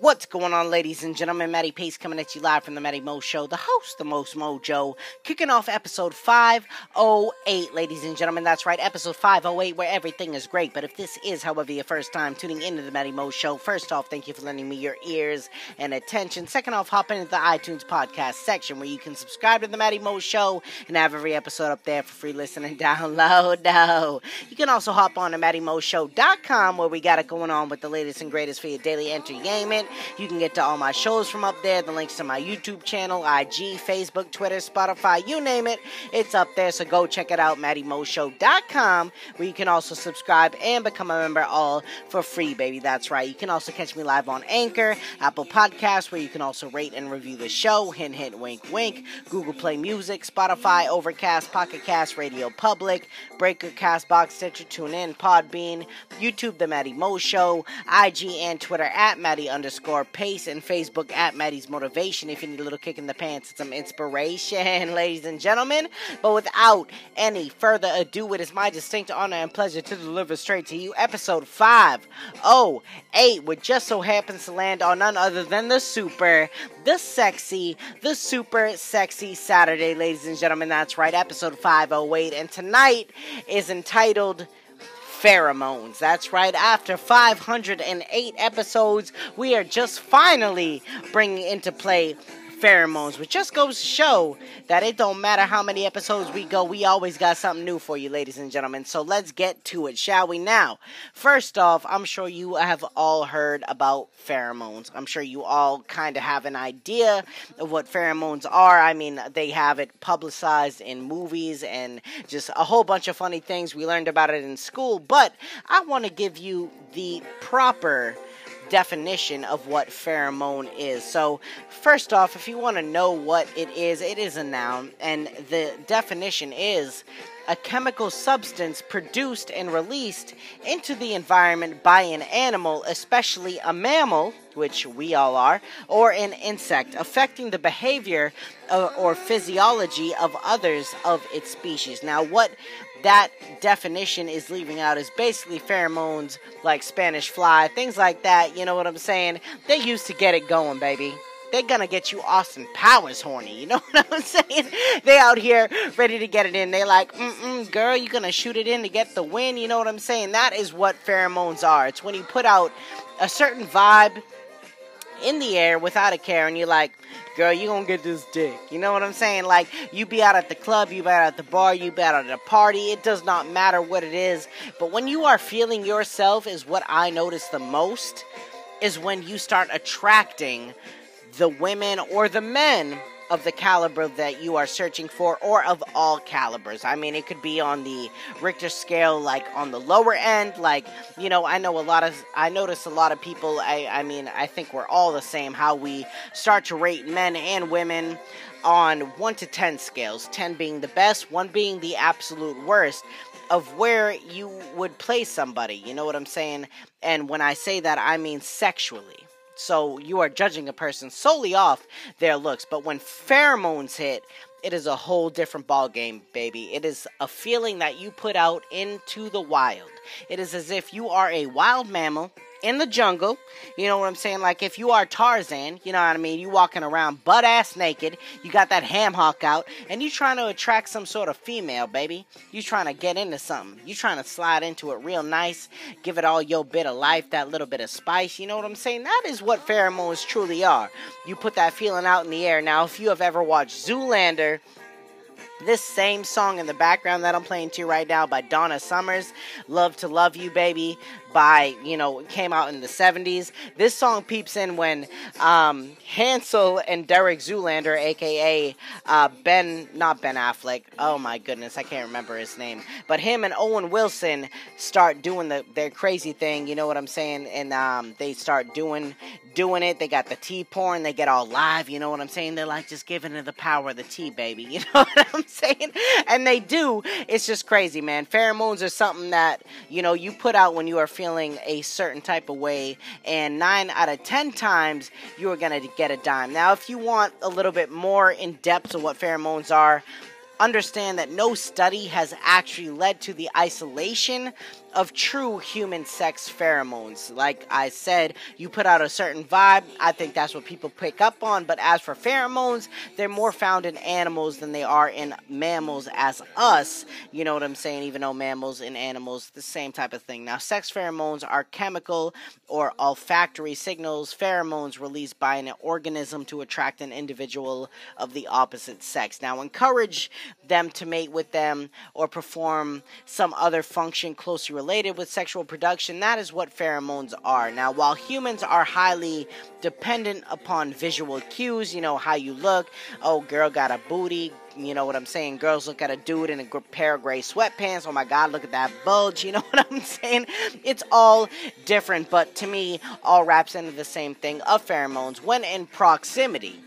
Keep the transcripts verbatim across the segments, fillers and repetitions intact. What's going on, ladies and gentlemen? Matty Pace coming at you live from the Matty Mo Show, the host, the most mojo, kicking off episode five oh eight, ladies and gentlemen. That's right, episode five oh eight, where everything is great. But if this is, however, your first time tuning into the Matty Mo Show, first off, thank you for lending me your ears and attention. Second off, hop into the iTunes podcast section where you can subscribe to the Matty Mo Show and have every episode up there for free listen and download. No. You can also hop on to Matty Mo Show dot com where we got it going on with the latest and greatest for your daily entertainment. You can get to all my shows from up there, the links to my YouTube channel, I G, Facebook, Twitter, Spotify, you name it, it's up there. So go check it out, Matty Mo Show dot com, where you can also subscribe and become a member all for free, baby. That's right. You can also catch me live on Anchor, Apple Podcasts, where you can also rate and review the show, hint, hint, wink, wink, Google Play Music, Spotify, Overcast, Pocket Cast, Radio Public, Breaker, Castbox, Stitcher, TuneIn, Podbean, YouTube, The Matty Mo Show, I G and Twitter at Matty underscore Pace, and Facebook at Matty's Motivation if you need a little kick in the pants and some inspiration, ladies and gentlemen. But without any further ado, it is my distinct honor and pleasure to deliver straight to you episode five oh eight, which just so happens to land on none other than the super, the sexy, the super sexy Saturday, ladies and gentlemen. That's right, episode five oh eight, and tonight is entitled Pheromones. That's right, after five hundred eight episodes, we are just finally bringing into play pheromones, which just goes to show that it don't matter how many episodes we go, we always got something new for you, ladies and gentlemen. So let's get to it, shall we? Now, first off, I'm sure you have all heard about pheromones. I'm sure you all kind of have an idea of what pheromones are. I mean, they have it publicized in movies and just a whole bunch of funny things. We learned about it in school, but I want to give you the proper definition of what pheromone is. So first off, if you want to know what it is, it is a noun, and the definition is a chemical substance produced and released into the environment by an animal, especially a mammal, which we all are, or an insect, affecting the behavior or, or physiology of others of its species. Now, what that definition is leaving out is basically pheromones like Spanish fly, things like that, you know what I'm saying? They used to get it going, baby. They're gonna get you Austin Powers horny, you know what I'm saying? They out here ready to get it in. They like, mm-mm, girl, you're gonna shoot it in to get the win, you know what I'm saying? That is what pheromones are. It's when you put out a certain vibe in the air without a care, and you're like, girl, you gonna get this dick. You know what I'm saying? Like, you be out at the club, you be out at the bar, you be out at a party. It does not matter what it is. But when you are feeling yourself is what I notice the most, is when you start attracting the women or the men of the caliber that you are searching for, or of all calibers. I mean, it could be on the Richter scale, like on the lower end, like, you know, I know a lot of, I notice a lot of people, I, I mean, I think we're all the same, how we start to rate men and women on one to ten scales, ten being the best, one being the absolute worst, of where you would place somebody, you know what I'm saying? And when I say that, I mean sexually. So you are judging a person solely off their looks. But when pheromones hit, it is a whole different ballgame, baby. It is a feeling that you put out into the wild. It is as if you are a wild mammal in the jungle, you know what I'm saying? Like, if you are Tarzan, you know what I mean? You walking around butt-ass naked, you got that ham hock out, and you trying to attract some sort of female, baby. You trying to get into something. You trying to slide into it real nice, give it all your bit of life, that little bit of spice, you know what I'm saying? That is what pheromones truly are. You put that feeling out in the air. Now, if you have ever watched Zoolander, this same song in the background that I'm playing to you right now by Donna Summers, Love to Love You, Baby, by, you know, came out in the seventies. This song peeps in when um, Hansel and Derek Zoolander, a k a. Uh, Ben, not Ben Affleck, oh my goodness, I can't remember his name, but him and Owen Wilson start doing the, their crazy thing, you know what I'm saying, and um, they start doing doing it, they got the tea porn, they get all live, you know what I'm saying, they're like just giving it the power of the tea, baby, you know what I'm saying, and they do, it's just crazy, man. Pheromones are something that, you know, you put out when you are feeling feeling a certain type of way, and nine out of ten times you're going to get a dime. Now, if you want a little bit more in depth of what pheromones are, understand that no study has actually led to the isolation of true human sex pheromones. Like I said, you put out a certain vibe. I think that's what people pick up on. But as for pheromones, they're more found in animals than they are in mammals as us. You know what I'm saying? Even though mammals and animals, the same type of thing. Now, sex pheromones are chemical or olfactory signals, pheromones released by an organism to attract an individual of the opposite sex. Now, encourage them to mate with them or perform some other function closely related with sexual production. That is what pheromones are. Now, while humans are highly dependent upon visual cues, you know, how you look, oh, girl got a booty, you know what I'm saying, girls look at a dude in a pair of gray sweatpants, oh my god, look at that bulge, you know what I'm saying, it's all different, but to me, all wraps into the same thing of pheromones. When in proximity,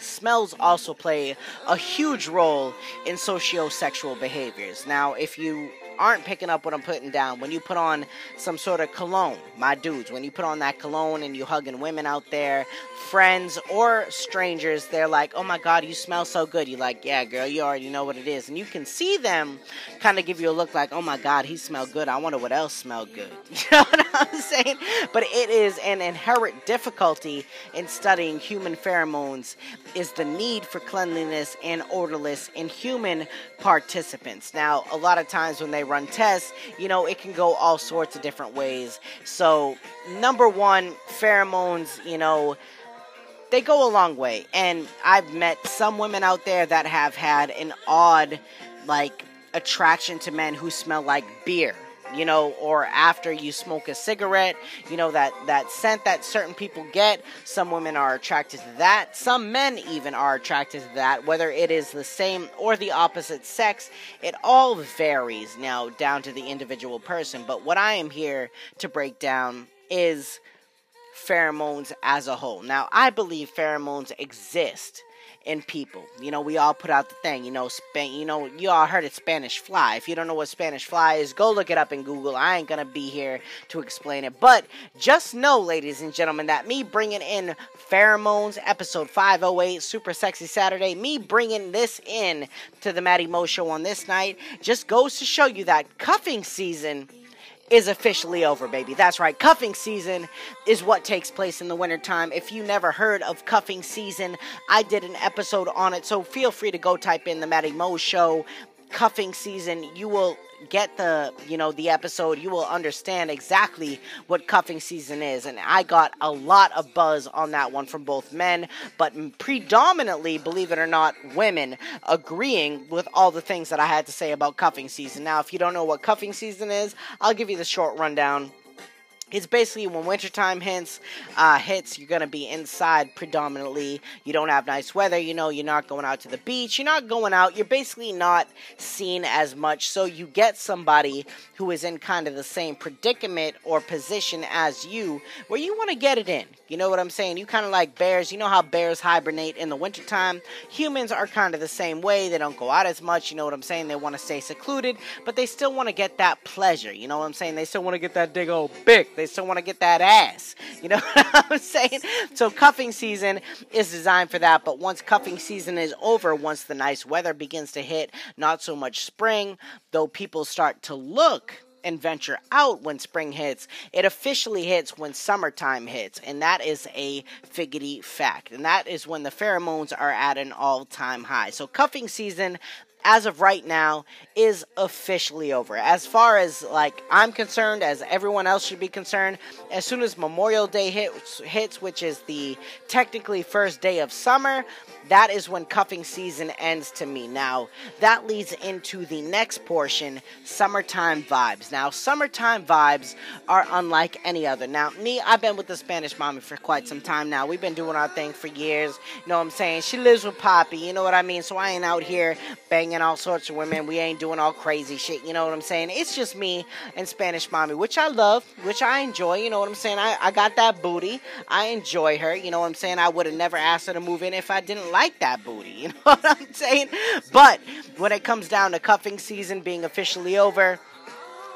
smells also play a huge role in sociosexual behaviors. Now, if you aren't picking up what I'm putting down, when you put on some sort of cologne, my dudes, when you put on that cologne and you hugging women out there, friends or strangers, they're like, oh my god, you smell so good. You're like, yeah girl, you already know what it is. And you can see them kind of give you a look like, oh my god, he smelled good, I wonder what else smelled good. You know what I'm saying? But it is an inherent difficulty in studying human pheromones is the need for cleanliness and odorless in human participants. Now, a lot of times when they run tests, you know, it can go all sorts of different ways. So number one, pheromones, you know, they go a long way, and I've met some women out there that have had an odd, like, attraction to men who smell like beer, you know, or after you smoke a cigarette, you know, that, that scent that certain people get, some women are attracted to that, some men even are attracted to that, whether it is the same or the opposite sex, it all varies now down to the individual person, but what I am here to break down is pheromones as a whole. Now, I believe pheromones exist in people. You know, we all put out the thing, you know, span, you know, you all heard it, Spanish fly. If you don't know what Spanish fly is, go look it up in Google. I ain't gonna be here to explain it, but just know, ladies and gentlemen, that me bringing in pheromones, episode five oh eight, Super Sexy Saturday, me bringing this in to the Matty Mo Show on this night, just goes to show you that cuffing season is officially over, baby. That's right. Cuffing season is what takes place in the wintertime. If you never heard of cuffing season, I did an episode on it, so feel free to go type in the Matty Mo Show cuffing season. You will get the, you know, the episode. You will understand exactly what cuffing season is, and I got a lot of buzz on that one from both men, but predominantly, believe it or not, women agreeing with all the things that I had to say about cuffing season. Now, if you don't know what cuffing season is, I'll give you the short rundown. It's basically when wintertime hits, uh, hits, you're going to be inside predominantly. You don't have nice weather, you know, you're not going out to the beach, you're not going out, you're basically not seen as much. So you get somebody who is in kind of the same predicament or position as you, where you want to get it in. You know what I'm saying? You kind of like bears. You know how bears hibernate in the wintertime? Humans are kind of the same way. They don't go out as much, you know what I'm saying? They want to stay secluded, but they still want to get that pleasure, you know what I'm saying? They still want to get that big old bick. They still want to get that ass. You know what I'm saying? So cuffing season is designed for that. But once cuffing season is over, once the nice weather begins to hit, not so much spring, though people start to look and venture out when spring hits, it officially hits when summertime hits, and that is a figgity fact. And that is when the pheromones are at an all-time high. So cuffing season, as of right now, is officially over. As far as, like, I'm concerned, as everyone else should be concerned, as soon as Memorial Day hits, hits, which is the technically first day of summer, that is when cuffing season ends to me. Now, that leads into the next portion, summertime vibes. Now, summertime vibes are unlike any other. Now, me, I've been with the Spanish mommy for quite some time now. We've been doing our thing for years. You know what I'm saying? She lives with Poppy, you know what I mean? So I ain't out here banging and all sorts of women. We ain't doing all crazy shit, you know what I'm saying? It's just me and Spanish mommy, which I love, which I enjoy, you know what I'm saying? I, I got that booty. I enjoy her, you know what I'm saying? I would have never asked her to move in if I didn't like that booty, you know what I'm saying? But when it comes down to cuffing season being officially over,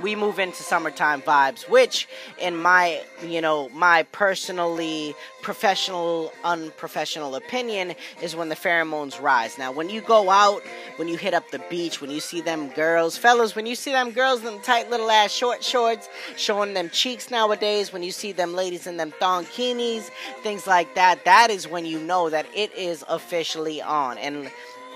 we move into summertime vibes, which in my, you know, my personally professional, unprofessional opinion is when the pheromones rise. Now, when you go out, when you hit up the beach, when you see them girls, fellas, when you see them girls in them tight little ass short shorts, showing them cheeks nowadays, when you see them ladies in them thonginis, things like that, that is when you know that it is officially on. And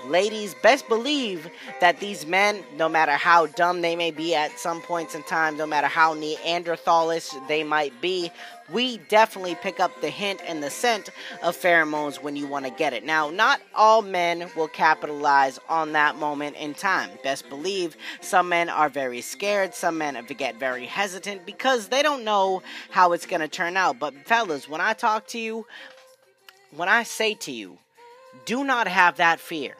ladies, best believe that these men, no matter how dumb they may be at some points in time, no matter how Neanderthalish they might be, we definitely pick up the hint and the scent of pheromones when you want to get it. Now, not all men will capitalize on that moment in time. Best believe some men are very scared. Some men get very hesitant because they don't know how it's going to turn out. But fellas, when I talk to you, when I say to you, do not have that fear.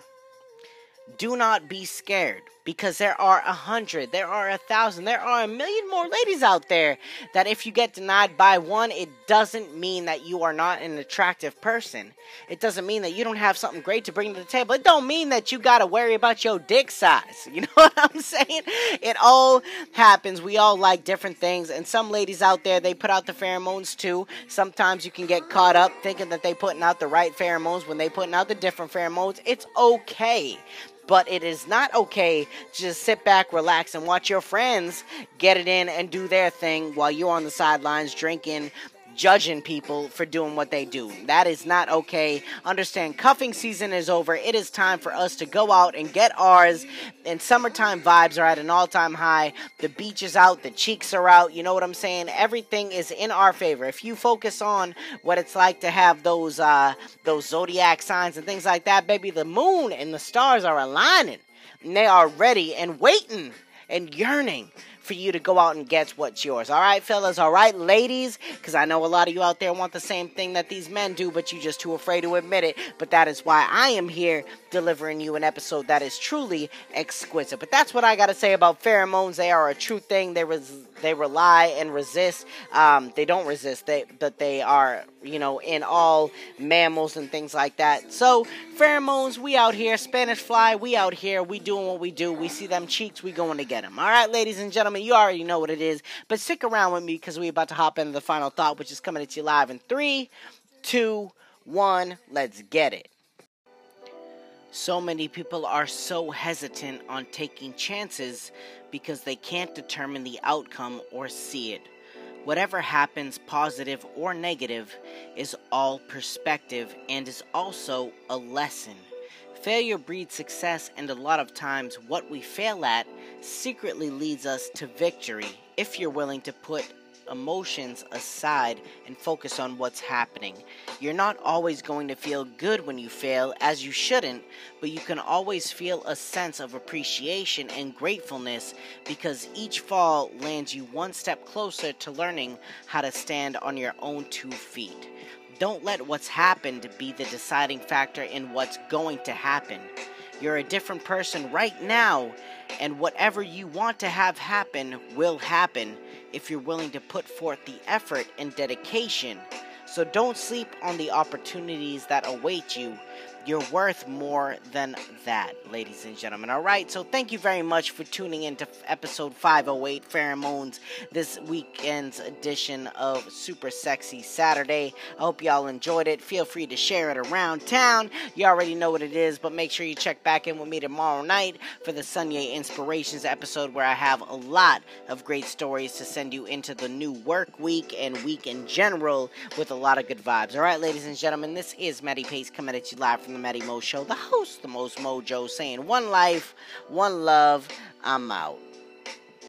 Do not be scared, because there are a hundred, there are a thousand, there are a million more ladies out there that if you get denied by one, it doesn't mean that you are not an attractive person. It doesn't mean that you don't have something great to bring to the table. It don't mean that you gotta worry about your dick size. You know what I'm saying? It all happens. We all like different things, and some ladies out there, they put out the pheromones too. Sometimes you can get caught up thinking that they putting out the right pheromones when they putting out the different pheromones. It's okay. But it is not okay to just sit back, relax, and watch your friends get it in and do their thing while you're on the sidelines drinking, judging people for doing what they do. That is not okay. Understand, cuffing season is over. It is time for us to go out and get ours. And summertime vibes are at an all-time high. The beach is out. The cheeks are out. You know what I'm saying? Everything is in our favor. If you focus on what it's like to have those, uh, those zodiac signs and things like that, baby, the moon and the stars are aligning. And they are ready and waiting and yearning for you to go out and get what's yours. All right, fellas. All right, ladies. Because I know a lot of you out there want the same thing that these men do, but you're just too afraid to admit it. But that is why I am here delivering you an episode that is truly exquisite. But that's what I got to say about pheromones. They are a true thing. They res they rely and resist. Um, they don't resist. They but they are, you know, in all mammals and things like that. So pheromones, we out here. Spanish fly, we out here. We doing what we do. We see them cheeks, we going to get them. All right, ladies and gentlemen. You already know what it is, but stick around with me because we're about to hop into the final thought, which is coming at you live in three, two, one. Let's get it. So many people are so hesitant on taking chances because they can't determine the outcome or see it. Whatever happens, positive or negative, is all perspective and is also a lesson. Failure breeds success, and a lot of times what we fail at secretly leads us to victory if you're willing to put emotions aside and focus on what's happening. You're not always going to feel good when you fail, as you shouldn't, but you can always feel a sense of appreciation and gratefulness because each fall lands you one step closer to learning how to stand on your own two feet. Don't let what's happened be the deciding factor in what's going to happen. You're a different person right now, and whatever you want to have happen will happen if you're willing to put forth the effort and dedication. So don't sleep on the opportunities that await you. You're worth more than that, ladies and gentlemen. All right, so thank you very much for tuning in to episode five oh eight, Pheromones, this weekend's edition of Super Sexy Saturday. I hope y'all enjoyed it. Feel free to share it around town. You already know what it is, but make sure you check back in with me tomorrow night for the Sunday Inspirations episode, where I have a lot of great stories to send you into the new work week and week in general with a lot of good vibes. All right, ladies and gentlemen, this is Matty Pace coming at you live from the Matty Mo Show, the host, the most mojo, saying one life, one love, I'm out.